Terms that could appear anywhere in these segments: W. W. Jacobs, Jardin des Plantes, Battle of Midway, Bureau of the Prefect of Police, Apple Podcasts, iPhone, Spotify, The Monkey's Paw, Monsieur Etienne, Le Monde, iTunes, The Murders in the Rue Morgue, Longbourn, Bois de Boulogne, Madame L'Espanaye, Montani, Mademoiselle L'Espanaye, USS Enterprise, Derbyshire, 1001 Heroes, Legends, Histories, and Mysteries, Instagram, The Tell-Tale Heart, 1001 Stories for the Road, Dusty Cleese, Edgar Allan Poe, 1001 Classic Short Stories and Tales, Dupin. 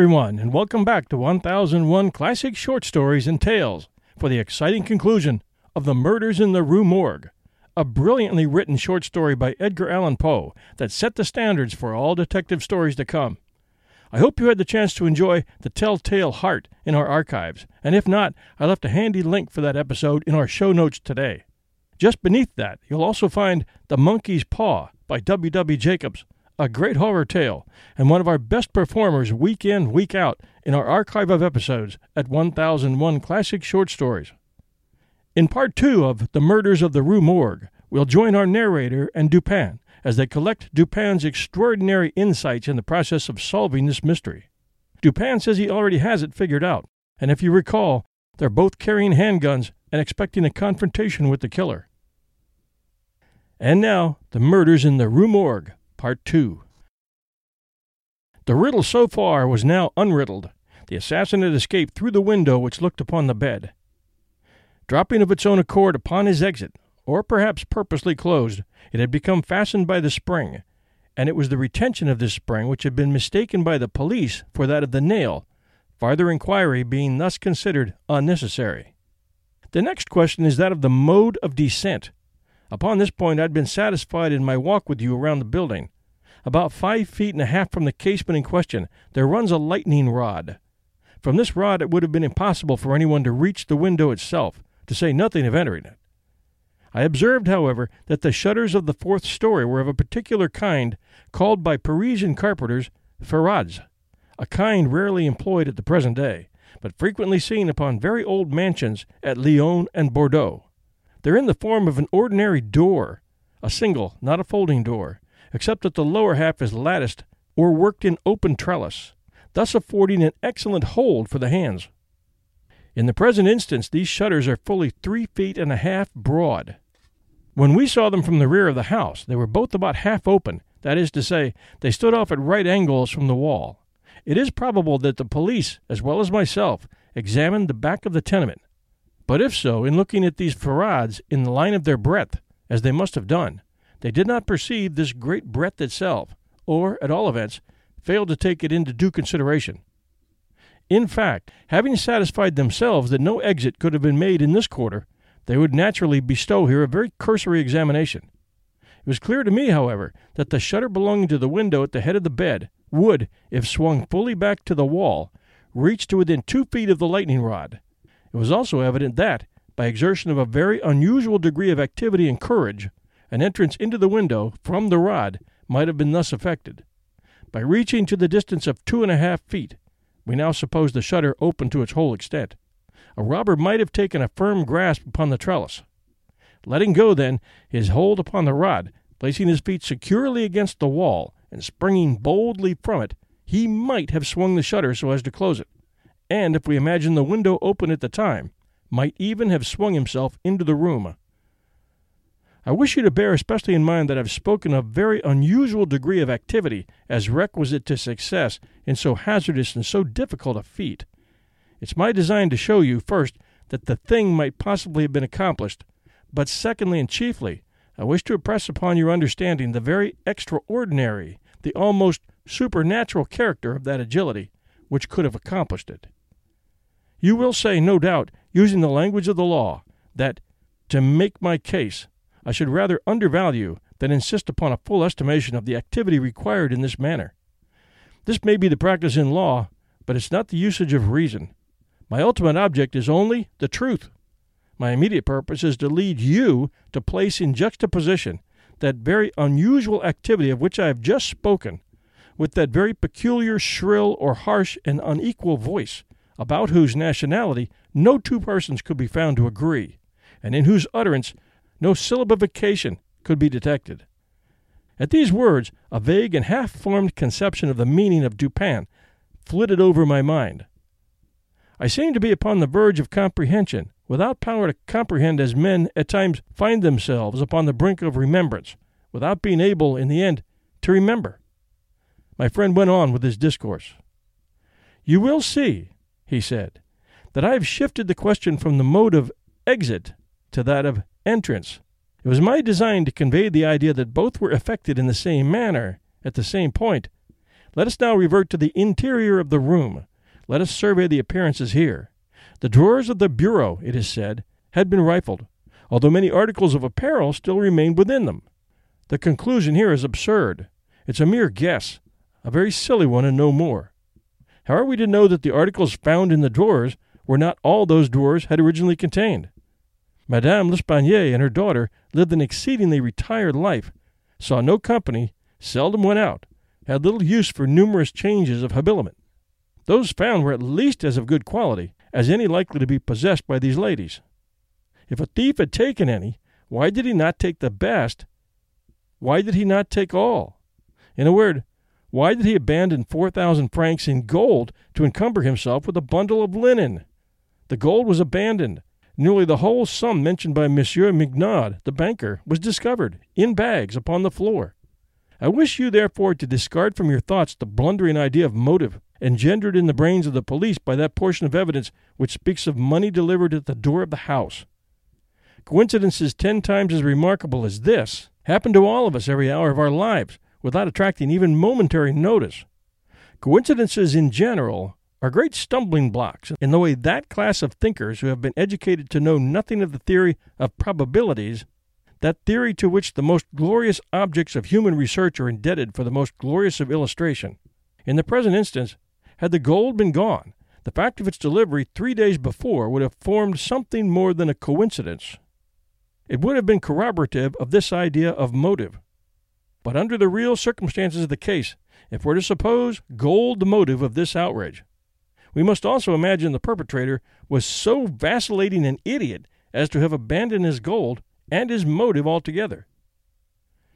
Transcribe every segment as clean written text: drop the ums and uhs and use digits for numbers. everyone, and welcome back to 1001 Classic Short Stories and Tales for the exciting conclusion of The Murders in the Rue Morgue, a brilliantly written short story by Edgar Allan Poe that set the standards for all detective stories to come. I hope you had the chance to enjoy The Tell-Tale Heart in our archives, and if not, I left a handy link for that episode in our show notes today. Just beneath that, you'll also find The Monkey's Paw by W. W. Jacobs, a great horror tale, and one of our best performers week in, week out in our archive of episodes at 1001 Classic Short Stories. In Part 2 of The Murders of the Rue Morgue, we'll join our narrator and Dupin as they collect Dupin's extraordinary insights in the process of solving this mystery. Dupin says he already has it figured out, and if you recall, they're both carrying handguns and expecting a confrontation with the killer. And now, The Murders in the Rue Morgue, Part 2. The riddle so far was now unriddled. The assassin had escaped through the window which looked upon the bed. Dropping of its own accord upon his exit, or perhaps purposely closed, it had become fastened by the spring, and it was the retention of this spring which had been mistaken by the police for that of the nail, farther inquiry being thus considered unnecessary. The next question is that of the mode of descent. Upon this point I had been satisfied in my walk with you around the building. About 5.5 feet from the casement in question, there runs a lightning rod. From this rod it would have been impossible for anyone to reach the window itself, to say nothing of entering it. I observed, however, that the shutters of the fourth story were of a particular kind, called by Parisian carpenters ferrades, a kind rarely employed at the present day, but frequently seen upon very old mansions at Lyon and Bordeaux. They're in the form of an ordinary door, a single, not a folding door, except that the lower half is latticed or worked in open trellis, thus affording an excellent hold for the hands. In the present instance, these shutters are fully 3.5 feet broad. When we saw them from the rear of the house, they were both about half open, that is to say, they stood off at right angles from the wall. It is probable that the police, as well as myself, examined the back of the tenement. But if so, in looking at these ferrades in the line of their breadth, as they must have done, they did not perceive this great breadth itself, or, at all events, failed to take it into due consideration. In fact, having satisfied themselves that no exit could have been made in this quarter, they would naturally bestow here a very cursory examination. It was clear to me, however, that the shutter belonging to the window at the head of the bed would, if swung fully back to the wall, reach to within 2 feet of the lightning rod. It was also evident that, by exertion of a very unusual degree of activity and courage, an entrance into the window from the rod might have been thus effected. By reaching to the distance of 2.5 feet, we now suppose the shutter open to its whole extent, a robber might have taken a firm grasp upon the trellis. Letting go, then, his hold upon the rod, placing his feet securely against the wall, and springing boldly from it, he might have swung the shutter so as to close it, and, if we imagine the window open at the time, might even have swung himself into the room. I wish you to bear especially in mind that I have spoken of very unusual degree of activity as requisite to success in so hazardous and so difficult a feat. It's my design to show you, first, that the thing might possibly have been accomplished, but secondly and chiefly, I wish to impress upon your understanding the very extraordinary, the almost supernatural character of that agility which could have accomplished it. You will say, no doubt, using the language of the law, that, to make my case, I should rather undervalue than insist upon a full estimation of the activity required in this manner. This may be the practice in law, but it's not the usage of reason. My ultimate object is only the truth. My immediate purpose is to lead you to place in juxtaposition that very unusual activity of which I have just spoken, with that very peculiar, shrill, or harsh and unequal voice, about whose nationality no two persons could be found to agree, and in whose utterance no syllabification could be detected. At these words, a vague and half-formed conception of the meaning of Dupin flitted over my mind. I seemed to be upon the verge of comprehension, without power to comprehend as men at times find themselves upon the brink of remembrance, without being able, in the end, to remember. My friend went on with his discourse. "You will see," he said, "that I have shifted the question from the mode of exit to that of entrance. It was my design to convey the idea that both were effected in the same manner, at the same point, Let us now revert to the interior of the room. Let us survey the appearances here. The drawers of the bureau, it is said, had been rifled, although many articles of apparel still remained within them. The conclusion here is absurd. It's a mere guess, a very silly one and no more. How are we to know that the articles found in the drawers were not all those drawers had originally contained? Madame L'Espanaye and her daughter lived an exceedingly retired life, saw no company, seldom went out, had little use for numerous changes of habiliment. Those found were at least as of good quality as any likely to be possessed by these ladies. If a thief had taken any, why did he not take the best? Why did he not take all? In a word, why did he abandon 4,000 francs in gold to encumber himself with a bundle of linen? The gold was abandoned. Nearly the whole sum mentioned by Monsieur Mignod, the banker, was discovered, in bags, upon the floor. I wish you, therefore, to discard from your thoughts the blundering idea of motive engendered in the brains of the police by that portion of evidence which speaks of money delivered at the door of the house. Coincidences 10 times as remarkable as this happen to all of us every hour of our lives, without attracting even momentary notice. Coincidences in general are great stumbling blocks in the way that class of thinkers who have been educated to know nothing of the theory of probabilities, that theory to which the most glorious objects of human research are indebted for the most glorious of illustration. In the present instance, had the gold been gone, the fact of its delivery 3 days before would have formed something more than a coincidence. It would have been corroborative of this idea of motive. But under the real circumstances of the case, if we're to suppose gold the motive of this outrage, we must also imagine the perpetrator was so vacillating an idiot as to have abandoned his gold and his motive altogether.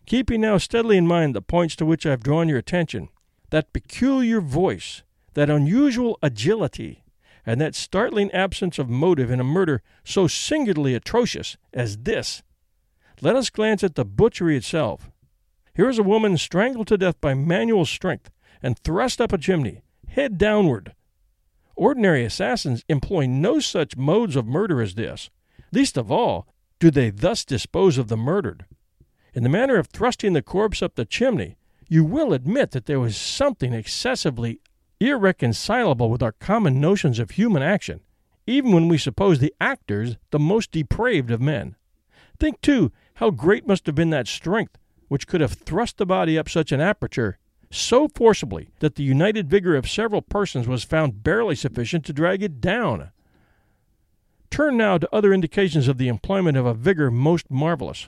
Keeping now steadily in mind the points to which I have drawn your attention, that peculiar voice, that unusual agility, and that startling absence of motive in a murder so singularly atrocious as this, let us glance at the butchery itself. Here is a woman strangled to death by manual strength and thrust up a chimney, head downward. Ordinary assassins employ no such modes of murder as this. Least of all, do they thus dispose of the murdered. In the manner of thrusting the corpse up the chimney, you will admit that there was something excessively irreconcilable with our common notions of human action, even when we suppose the actors the most depraved of men. Think, too, how great must have been that strength which could have thrust the body up such an aperture so forcibly that the united vigor of several persons was found barely sufficient to drag it down. Turn now to other indications of the employment of a vigor most marvelous.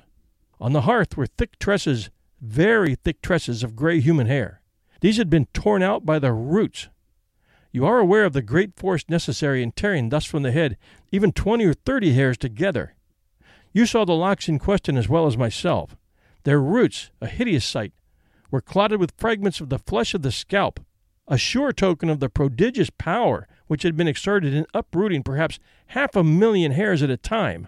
On the hearth were thick tresses, very thick tresses of gray human hair. These had been torn out by the roots. You are aware of the great force necessary in tearing thus from the head even 20 or 30 hairs together. You saw the locks in question as well as myself. Their roots, a hideous sight, were clotted with fragments of the flesh of the scalp, a sure token of the prodigious power which had been exerted in uprooting perhaps 500,000 hairs at a time.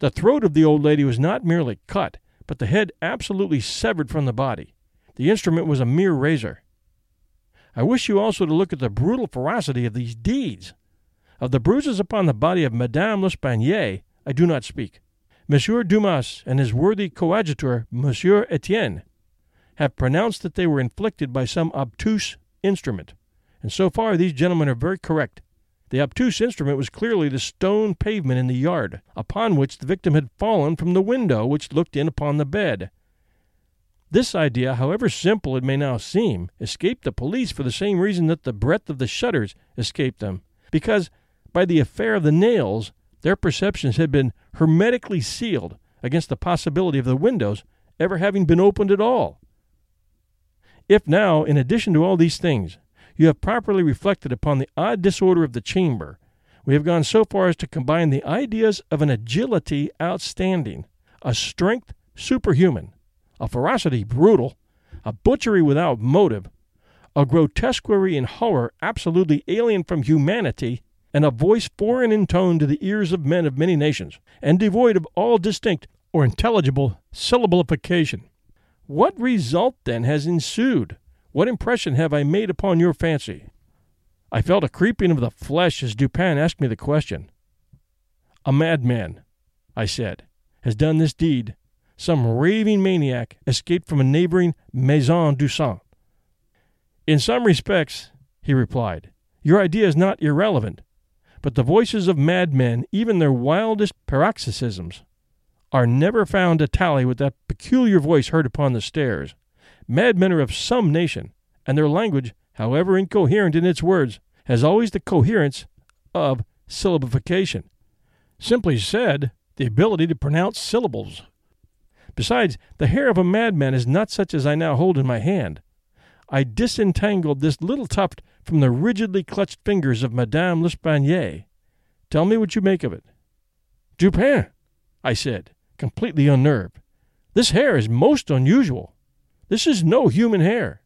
The throat of the old lady was not merely cut, but the head absolutely severed from the body. The instrument was a mere razor. I wish you also to look at the brutal ferocity of these deeds. Of the bruises upon the body of Madame L'Espanaye, I do not speak. Monsieur Dumas and his worthy coadjutor, Monsieur Etienne, have pronounced that they were inflicted by some obtuse instrument, and so far these gentlemen are very correct. The obtuse instrument was clearly the stone pavement in the yard, upon which the victim had fallen from the window which looked in upon the bed. This idea, however simple it may now seem, escaped the police for the same reason that the breadth of the shutters escaped them, because, by the affair of the nails, their perceptions had been hermetically sealed against the possibility of the windows ever having been opened at all. If now, in addition to all these things, you have properly reflected upon the odd disorder of the chamber, we have gone so far as to combine the ideas of an agility outstanding, a strength superhuman, a ferocity brutal, a butchery without motive, a grotesquerie and horror absolutely alien from humanity, and a voice foreign in tone to the ears of men of many nations, and devoid of all distinct or intelligible syllablification. What result, then, has ensued? What impression have I made upon your fancy? I felt a creeping of the flesh as Dupin asked me the question. A madman, I said, has done this deed. Some raving maniac escaped from a neighboring Maison Dussain. "In some respects," he replied, "your idea is not irrelevant, but the voices of madmen, even their wildest paroxysms, are never found to tally with that peculiar voice heard upon the stairs. Madmen are of some nation, and their language, however incoherent in its words, has always the coherence of syllabification. Simply said, the ability to pronounce syllables. Besides, the hair of a madman is not such as I now hold in my hand. I disentangled this little tuft from the rigidly clutched fingers of Madame L'Espanaye. Tell me what you make of it." "Dupin," I said, completely unnerved, "this hair is most unusual. This is no human hair."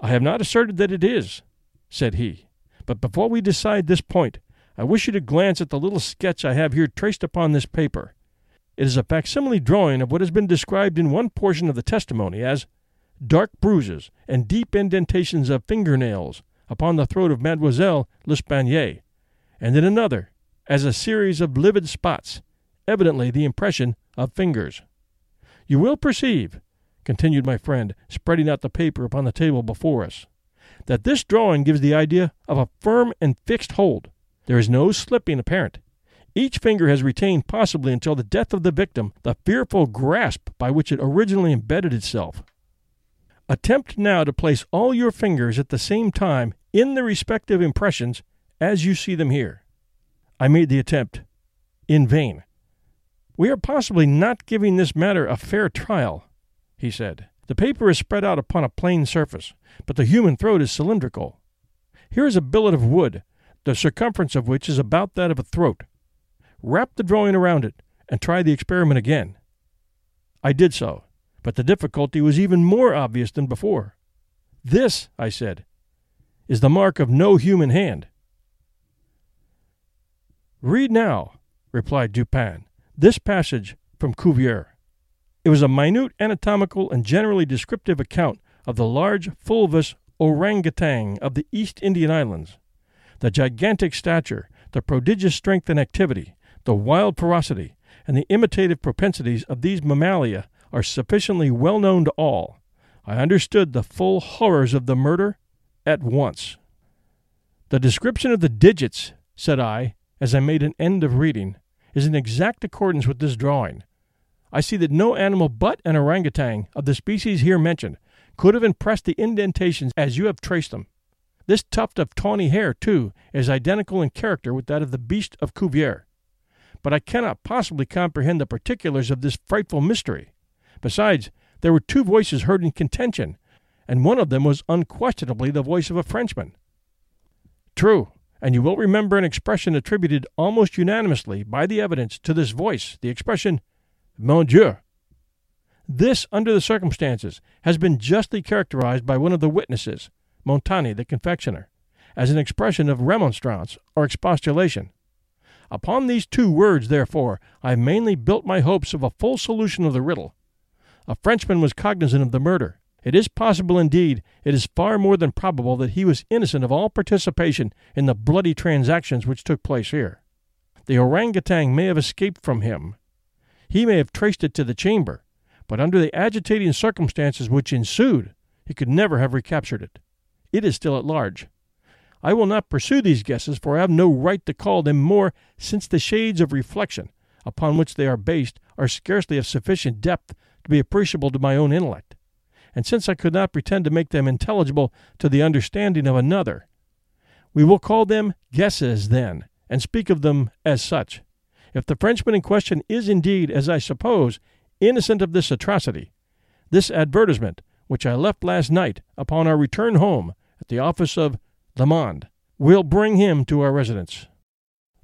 "I have not asserted that it is," said he, "but before we decide this point, I wish you to glance at the little sketch I have here traced upon this paper. It is a facsimile drawing of what has been described in one portion of the testimony as dark bruises and deep indentations of fingernails upon the throat of Mademoiselle L'Espanaye, and in another as a series of livid spots, evidently the impression of fingers. You will perceive," continued my friend, spreading out the paper upon the table before us, "that this drawing gives the idea of a firm and fixed hold. There is no slipping apparent. Each finger has retained, possibly until the death of the victim, the fearful grasp by which it originally embedded itself. Attempt now to place all your fingers at the same time in the respective impressions as you see them here." I made the attempt. In vain. "We are possibly not giving this matter a fair trial," he said. "The paper is spread out upon a plain surface, but the human throat is cylindrical. Here is a billet of wood, the circumference of which is about that of a throat. Wrap the drawing around it, and try the experiment again." I did so, but the difficulty was even more obvious than before. "This," I said, "is the mark of no human hand." "Read now," replied Dupin, "this passage from Cuvier." It was a minute anatomical and generally descriptive account of the large fulvous orangutan of the East Indian Islands, the gigantic stature, the prodigious strength and activity, the wild ferocity, and the imitative propensities of these mammalia are sufficiently well known to all. I understood the full horrors of the murder at once. "The description of the digits," said I, as I made an end of reading, "is in exact accordance with this drawing. I see that no animal but an orangutan of the species here mentioned could have impressed the indentations as you have traced them. This tuft of tawny hair, too, is identical in character with that of the beast of Cuvier. But I cannot possibly comprehend the particulars of this frightful mystery. Besides, there were two voices heard in contention, and one of them was unquestionably the voice of a Frenchman." "True, and you will remember an expression attributed almost unanimously by the evidence to this voice, the expression, 'Mon Dieu!' This, under the circumstances, has been justly characterized by one of the witnesses, Montani the confectioner, as an expression of remonstrance or expostulation. Upon these two words, therefore, I mainly built my hopes of a full solution of the riddle. A Frenchman was cognizant of the murder. It is possible, indeed, it is far more than probable, that he was innocent of all participation in the bloody transactions which took place here. The orangutan may have escaped from him. He may have traced it to the chamber, but under the agitating circumstances which ensued, he could never have recaptured it. It is still at large. I will not pursue these guesses, for I have no right to call them more, since the shades of reflection upon which they are based are scarcely of sufficient depth to be appreciable to my own intellect, and since I could not pretend to make them intelligible to the understanding of another. We will call them guesses, then, and speak of them as such. If the Frenchman in question is indeed, as I suppose, innocent of this atrocity, this advertisement, which I left last night upon our return home at the office of Le Monde, will bring him to our residence.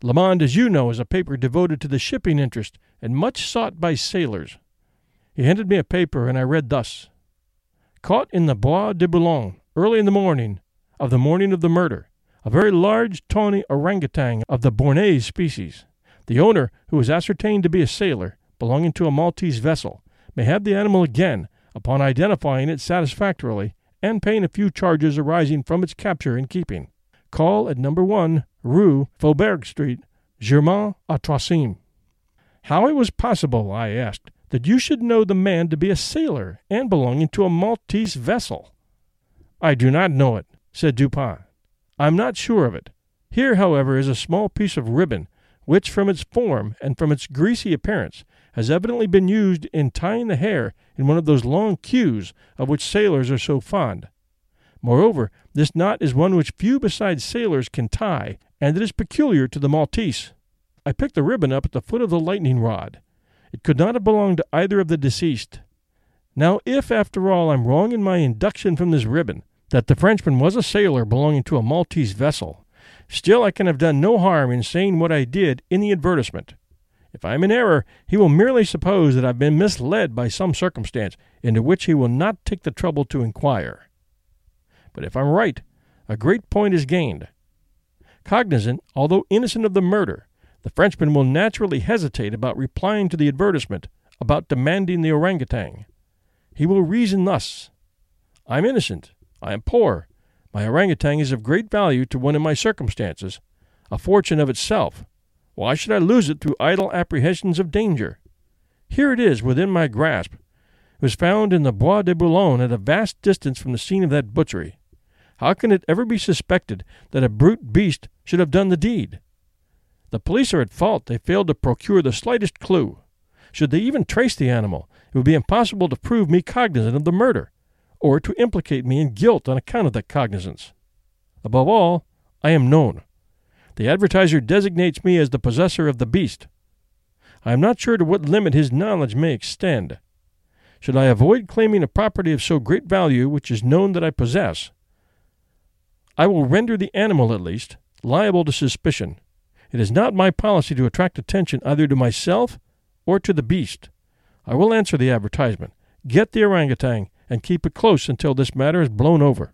Le Monde, as you know, is a paper devoted to the shipping interest and much sought by sailors." He handed me a paper, and I read thus: "Caught in the Bois de Boulogne, early in the morning, of the morning of the murder, a very large tawny orangutan of the Bornese species. The owner, who is ascertained to be a sailor, belonging to a Maltese vessel, may have the animal again, upon identifying it satisfactorily, and paying a few charges arising from its capture and keeping. Call at number 1, Rue Faubourg Saint Germain à Troissim." "How it was possible," I asked, "that you should know the man to be a sailor, and belonging to a Maltese vessel?" I do not know it," said Dupin. "I am not sure of it. Here, however, is a small piece of ribbon, which from its form and from its greasy appearance has evidently been used in tying the hair in one of those long queues of which sailors are so fond. Moreover, this knot is one which few besides sailors can tie, and it is peculiar to the Maltese. I picked the ribbon up at the foot of the lightning rod. It could not have belonged to either of the deceased. Now, if, after all, I am wrong in my induction from this ribbon, that the Frenchman was a sailor belonging to a Maltese vessel, still I can have done no harm in saying what I did in the advertisement. If I am in error, he will merely suppose that I have been misled by some circumstance into which he will not take the trouble to inquire. But if I am right, a great point is gained. Cognizant, although innocent of the murder, the Frenchman will naturally hesitate about replying to the advertisement, about demanding the orangutan. He will reason thus: I am innocent. I am poor. My orangutan is of great value to one in my circumstances, a fortune of itself. Why should I lose it through idle apprehensions of danger? Here it is within my grasp. It was found in the Bois de Boulogne at a vast distance from the scene of that butchery. How can it ever be suspected that a brute beast should have done the deed? The police are at fault. They failed to procure the slightest clue. Should they even trace the animal, it would be impossible to prove me cognizant of the murder, or to implicate me in guilt on account of that cognizance. Above all, I am known. The advertiser designates me as the possessor of the beast. I am not sure to what limit his knowledge may extend. Should I avoid claiming a property of so great value which is known that I possess, I will render the animal, at least, liable to suspicion. It is not my policy to attract attention either to myself or to the beast. I will answer the advertisement, get the orangutan, and keep it close until this matter is blown over."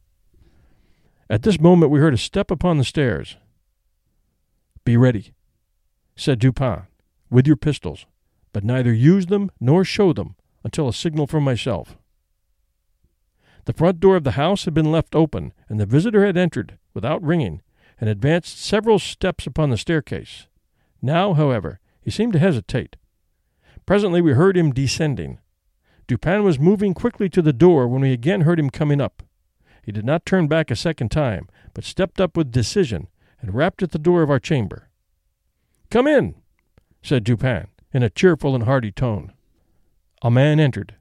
At this moment we heard a step upon the stairs. "Be ready," said Dupin, "with your pistols, but neither use them nor show them until a signal from myself." The front door of the house had been left open, and the visitor had entered, without ringing, and advanced several steps upon the staircase. Now, however, he seemed to hesitate. Presently we heard him descending. Dupin was moving quickly to the door when we again heard him coming up. He did not turn back a second time, but stepped up with decision and rapped at the door of our chamber. "Come in," said Dupin, in a cheerful and hearty tone. A man entered.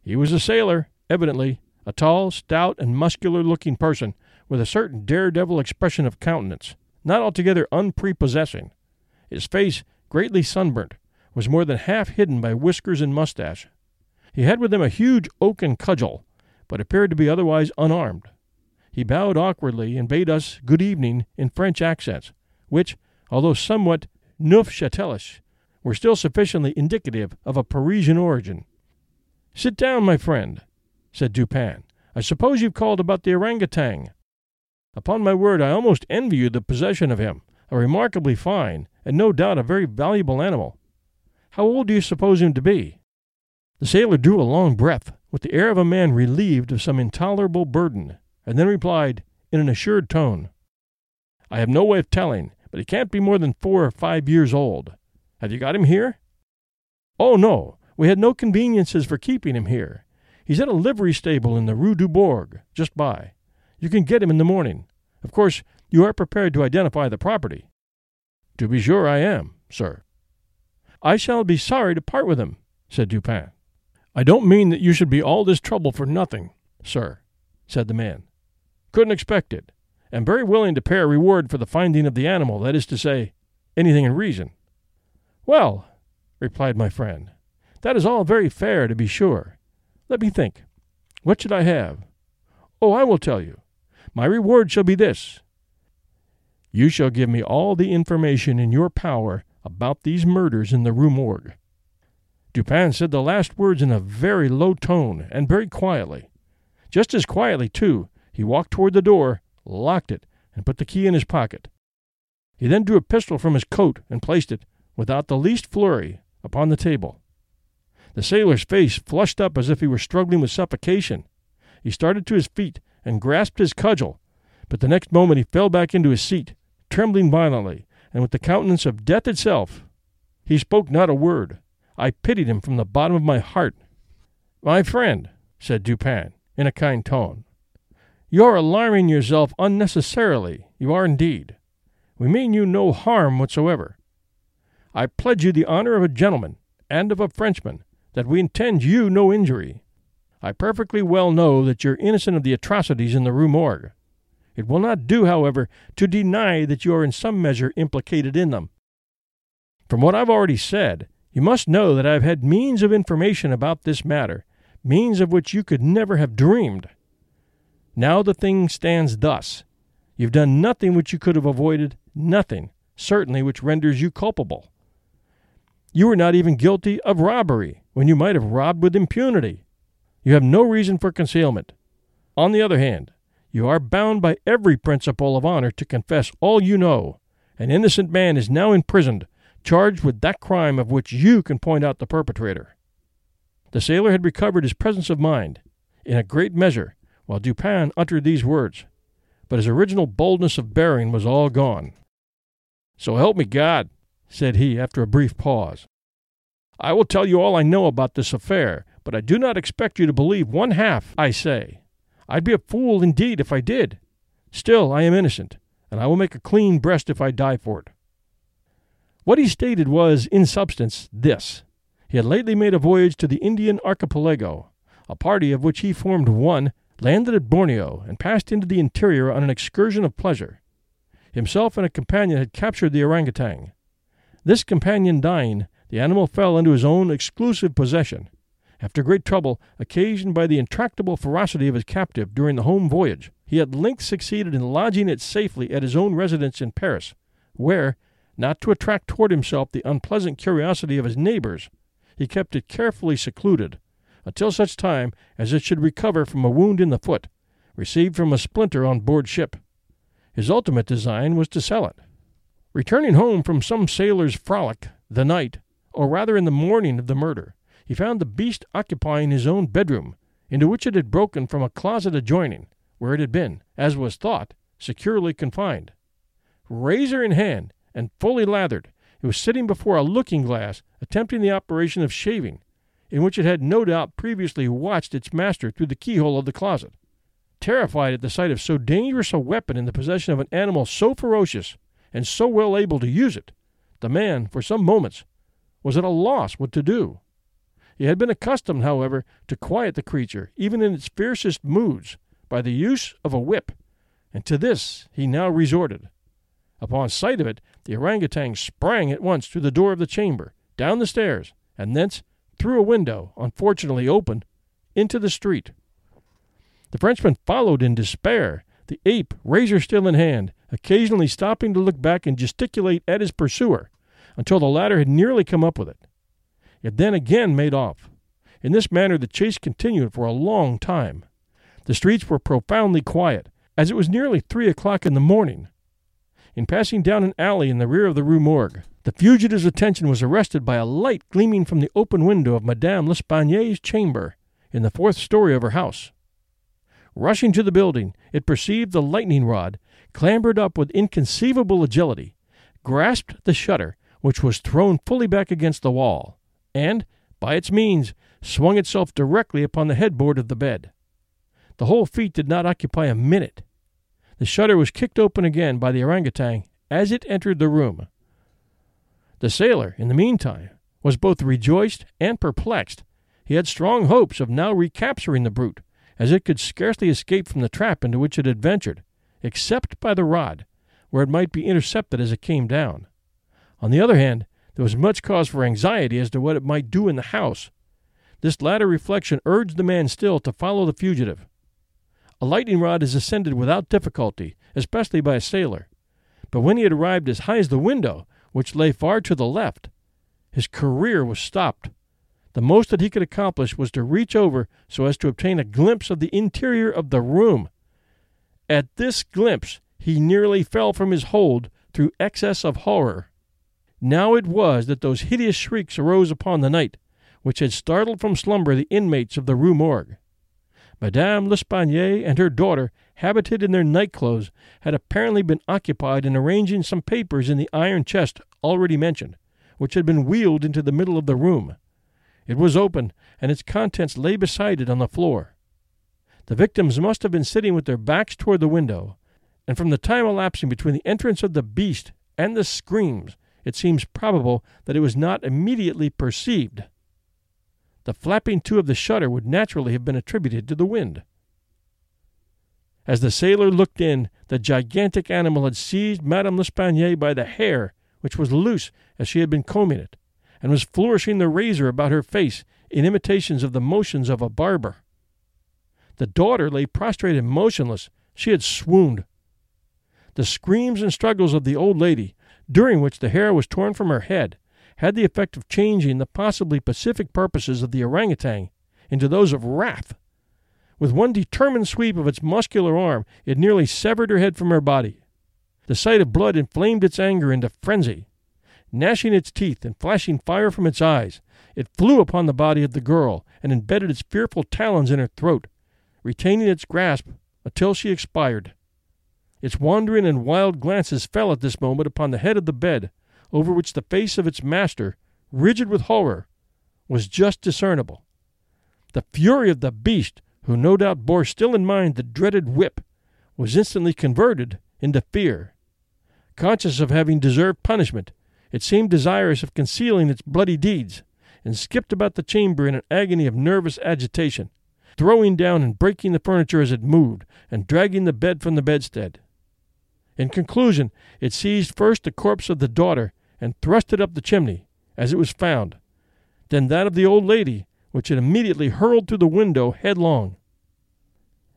He was a sailor, evidently, a tall, stout, and muscular-looking person, with a certain daredevil expression of countenance, not altogether unprepossessing. His face, greatly sunburnt, was more than half hidden by whiskers and mustache. He had with him a huge oaken cudgel, but appeared to be otherwise unarmed. He bowed awkwardly and bade us good evening in French accents, which, although somewhat Neufchatelish, were still sufficiently indicative of a Parisian origin. "Sit down, my friend," said Dupin. "I suppose you've called about the orangutan. Upon my word, I almost envy you the possession of him, a remarkably fine, and no doubt a very valuable animal. How old do you suppose him to be?" The sailor drew a long breath, with the air of a man relieved of some intolerable burden, and then replied, in an assured tone, "I have no way of telling, but he can't be more than 4 or 5 years old. Have you got him here?" "Oh, no, we had no conveniences for keeping him here. He's at a livery stable in the Rue du Bourg, just by. You can get him in the morning. Of course, you are prepared to identify the property." "To be sure I am, sir." "I shall be sorry to part with him," said Dupin. "I don't mean that you should be all this trouble for nothing, sir," said the man. "Couldn't expect it. Am very willing to pay a reward for the finding of the animal, that is to say, anything in reason." "Well," replied my friend, "that is all very fair, to be sure. Let me think. What should I have? Oh, I will tell you. My reward shall be this. You shall give me all the information in your power about these murders in the Rue Morgue." Dupin said the last words in a very low tone and very quietly. Just as quietly, too, he walked toward the door, locked it, and put the key in his pocket. He then drew a pistol from his coat and placed it, without the least flurry, upon the table. The sailor's face flushed up as if he were struggling with suffocation. He started to his feet and grasped his cudgel, but the next moment he fell back into his seat, trembling violently, and with the countenance of death itself. He spoke not a word. I pitied him from the bottom of my heart. "My friend," said Dupin, in a kind tone, You're alarming yourself unnecessarily. You are indeed. We mean you no harm whatsoever. I pledge you the honor of a gentleman, and of a Frenchman, that we intend you no injury. I perfectly well know that you're innocent of the atrocities in the Rue Morgue. It will not do, however, to deny that you are in some measure implicated in them. From what I've already said, you must know that I've had means of information about this matter, means of which you could never have dreamed. Now the thing stands thus. You've done nothing which you could have avoided, nothing, certainly, which renders you culpable. You were not even guilty of robbery, when you might have robbed with impunity. You have no reason for concealment. On the other hand, you are bound by every principle of honor to confess all you know. An innocent man is now imprisoned, charged with that crime of which you can point out the perpetrator. The sailor had recovered his presence of mind, in a great measure, while Dupin uttered these words, but his original boldness of bearing was all gone. "So help me God," said he after a brief pause. "I will tell you all I know about this affair, but I do not expect you to believe one half I say. I'd be a fool indeed if I did. Still, I am innocent, and I will make a clean breast if I die for it." What he stated was, in substance, this. He had lately made a voyage to the Indian archipelago. A party of which he formed one landed at Borneo and passed into the interior on an excursion of pleasure. Himself and a companion had captured the orangutan. This companion dying, the animal fell into his own exclusive possession, after great trouble occasioned by the intractable ferocity of his captive during the home voyage. He at length succeeded in lodging it safely at his own residence in Paris, where, not to attract toward himself the unpleasant curiosity of his neighbors, he kept it carefully secluded, until such time as it should recover from a wound in the foot, received from a splinter on board ship. His ultimate design was to sell it. Returning home from some sailor's frolic, the night, or rather in the morning of the murder, he found the beast occupying his own bedroom, into which it had broken from a closet adjoining, where it had been, as was thought, securely confined. Razor in hand, and fully lathered, it was sitting before a looking-glass, attempting the operation of shaving, in which it had no doubt previously watched its master through the keyhole of the closet. Terrified at the sight of so dangerous a weapon in the possession of an animal so ferocious and so well able to use it, the man, for some moments, was at a loss what to do. He had been accustomed, however, to quiet the creature, even in its fiercest moods, by the use of a whip, and to this he now resorted. Upon sight of it, the orangutan sprang at once through the door of the chamber, down the stairs, and thence, through a window, unfortunately open, into the street. The Frenchman followed in despair, the ape, razor still in hand, occasionally stopping to look back and gesticulate at his pursuer, until the latter had nearly come up with it. It then again made off. In this manner the chase continued for a long time. The streets were profoundly quiet, as it was nearly 3 o'clock in the morning. In passing down an alley in the rear of the Rue Morgue, the fugitive's attention was arrested by a light gleaming from the open window of Madame L'Espanaye's chamber, in the fourth story of her house. Rushing to the building, it perceived the lightning rod, clambered up with inconceivable agility, grasped the shutter, which was thrown fully back against the wall, and, by its means, swung itself directly upon the headboard of the bed. The whole feat did not occupy a minute. The shutter was kicked open again by the orangutan as it entered the room. The sailor, in the meantime, was both rejoiced and perplexed. He had strong hopes of now recapturing the brute, as it could scarcely escape from the trap into which it had ventured, except by the rod, where it might be intercepted as it came down. On the other hand, there was much cause for anxiety as to what it might do in the house. This latter reflection urged the man still to follow the fugitive. A lightning rod is ascended without difficulty, especially by a sailor, but when he had arrived as high as the window, which lay far to the left, his career was stopped. The most that he could accomplish was to reach over so as to obtain a glimpse of the interior of the room. At this glimpse he nearly fell from his hold through excess of horror. Now it was that those hideous shrieks arose upon the night, which had startled from slumber the inmates of the Rue Morgue. Madame L'Espanaye and her daughter, habited in their nightclothes, had apparently been occupied in arranging some papers in the iron chest already mentioned, which had been wheeled into the middle of the room. It was open, and its contents lay beside it on the floor. The victims must have been sitting with their backs toward the window, and from the time elapsing between the entrance of the beast and the screams, it seems probable that it was not immediately perceived. The flapping to of the shutter would naturally have been attributed to the wind. As the sailor looked in, the gigantic animal had seized Madame L'Espanaye by the hair, which was loose as she had been combing it, and was flourishing the razor about her face in imitations of the motions of a barber. The daughter lay prostrate and motionless. She had swooned. The screams and struggles of the old lady, during which the hair was torn from her head, had the effect of changing the possibly pacific purposes of the orangutan into those of wrath. With one determined sweep of its muscular arm, it nearly severed her head from her body. The sight of blood inflamed its anger into frenzy. Gnashing its teeth and flashing fire from its eyes, it flew upon the body of the girl and embedded its fearful talons in her throat, retaining its grasp until she expired. Its wandering and wild glances fell at this moment upon the head of the bed, over which the face of its master, rigid with horror, was just discernible. The fury of the beast, who no doubt bore still in mind the dreaded whip, was instantly converted into fear. Conscious of having deserved punishment, it seemed desirous of concealing its bloody deeds, and skipped about the chamber in an agony of nervous agitation, throwing down and breaking the furniture as it moved, and dragging the bed from the bedstead. In conclusion, it seized first the corpse of the daughter, and thrust it up the chimney, as it was found, then that of the old lady, which it immediately hurled through the window headlong.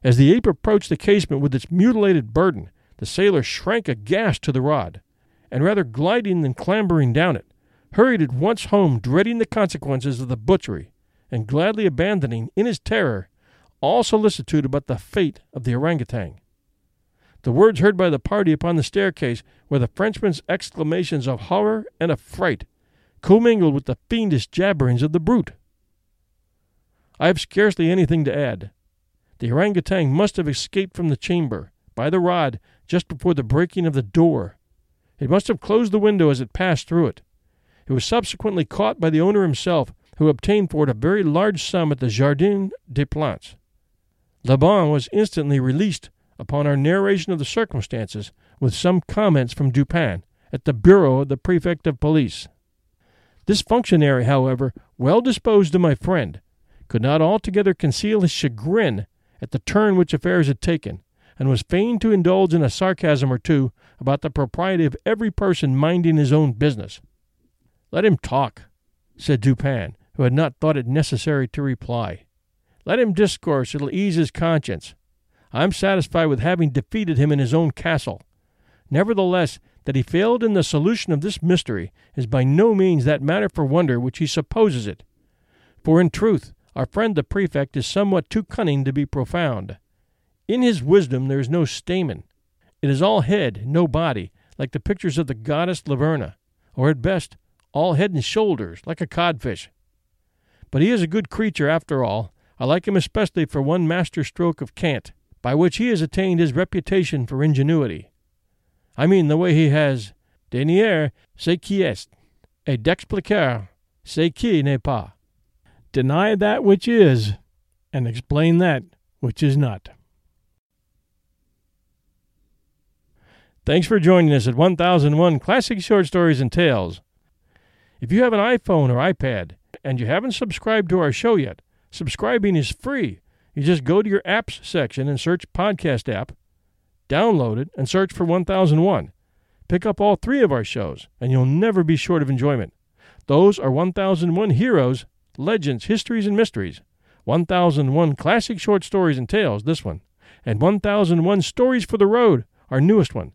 As the ape approached the casement with its mutilated burden, the sailor shrank aghast to the rod, and rather gliding than clambering down it, hurried at once home, dreading the consequences of the butchery, and gladly abandoning, in his terror, all solicitude about the fate of the orangutan. The words heard by the party upon the staircase were the Frenchman's exclamations of horror and of fright, commingled with the fiendish jabberings of the brute. I have scarcely anything to add. The orangutan must have escaped from the chamber, by the rod, just before the breaking of the door. It must have closed the window as it passed through it. It was subsequently caught by the owner himself, who obtained for it a very large sum at the Jardin des Plantes. Le Bon was instantly released upon our narration of the circumstances, with some comments from Dupin, at the Bureau of the Prefect of Police. This functionary, however, well disposed to my friend, could not altogether conceal his chagrin at the turn which affairs had taken, and was fain to indulge in a sarcasm or two about the propriety of every person minding his own business. "Let him talk," said Dupin, who had not thought it necessary to reply. "Let him discourse, it'll ease his conscience. I'm satisfied with having defeated him in his own castle. Nevertheless, that he failed in the solution of this mystery is by no means that matter for wonder which he supposes it. For in truth, our friend the prefect is somewhat too cunning to be profound. In his wisdom there is no stamen. It is all head, no body, like the pictures of the goddess Laverna, or at best, all head and shoulders, like a codfish. But he is a good creature after all. I like him especially for one master stroke of cant, by which he has attained his reputation for ingenuity. I mean the way he has, dénier ce qui est, et d'expliquer ce qui n'est pas. Deny that which is, and explain that which is not." Thanks for joining us at 1001 Classic Short Stories and Tales. If you have an iPhone or iPad and you haven't subscribed to our show yet, subscribing is free. You just go to your apps section and search podcast app, download it, and search for 1001. Pick up all three of our shows, and you'll never be short of enjoyment. Those are 1001 Heroes, Legends, Histories, and Mysteries, 1001 Classic Short Stories and Tales, this one, and 1001 Stories for the Road, our newest one.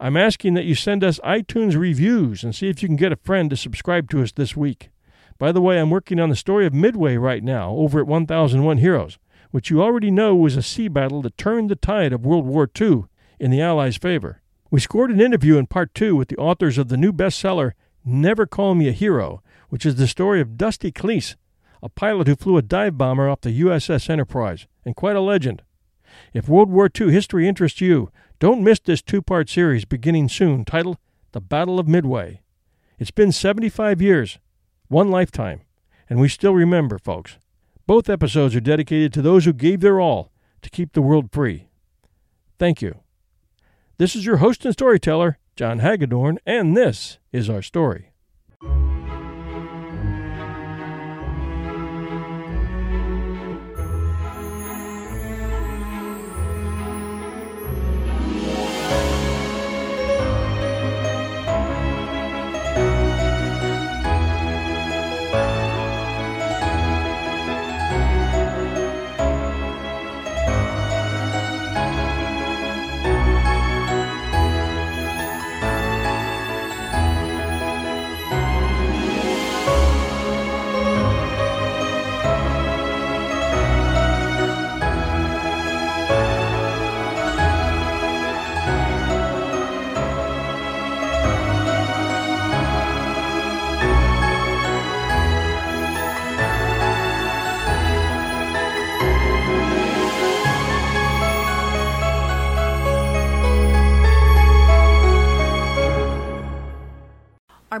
I'm asking that you send us iTunes reviews and see if you can get a friend to subscribe to us this week. By the way, I'm working on the story of Midway right now over at 1001 Heroes, which you already know was a sea battle that turned the tide of World War II in the Allies' favor. We scored an interview in Part 2 with the authors of the new bestseller, Never Call Me a Hero, which is the story of Dusty Cleese, a pilot who flew a dive bomber off the USS Enterprise, and quite a legend. If World War II history interests you, don't miss this two-part series beginning soon, titled The Battle of Midway. It's been 75 years, one lifetime, and we still remember, folks. Both episodes are dedicated to those who gave their all to keep the world free. Thank you. This is your host and storyteller, John Hagedorn, and this is our story. Our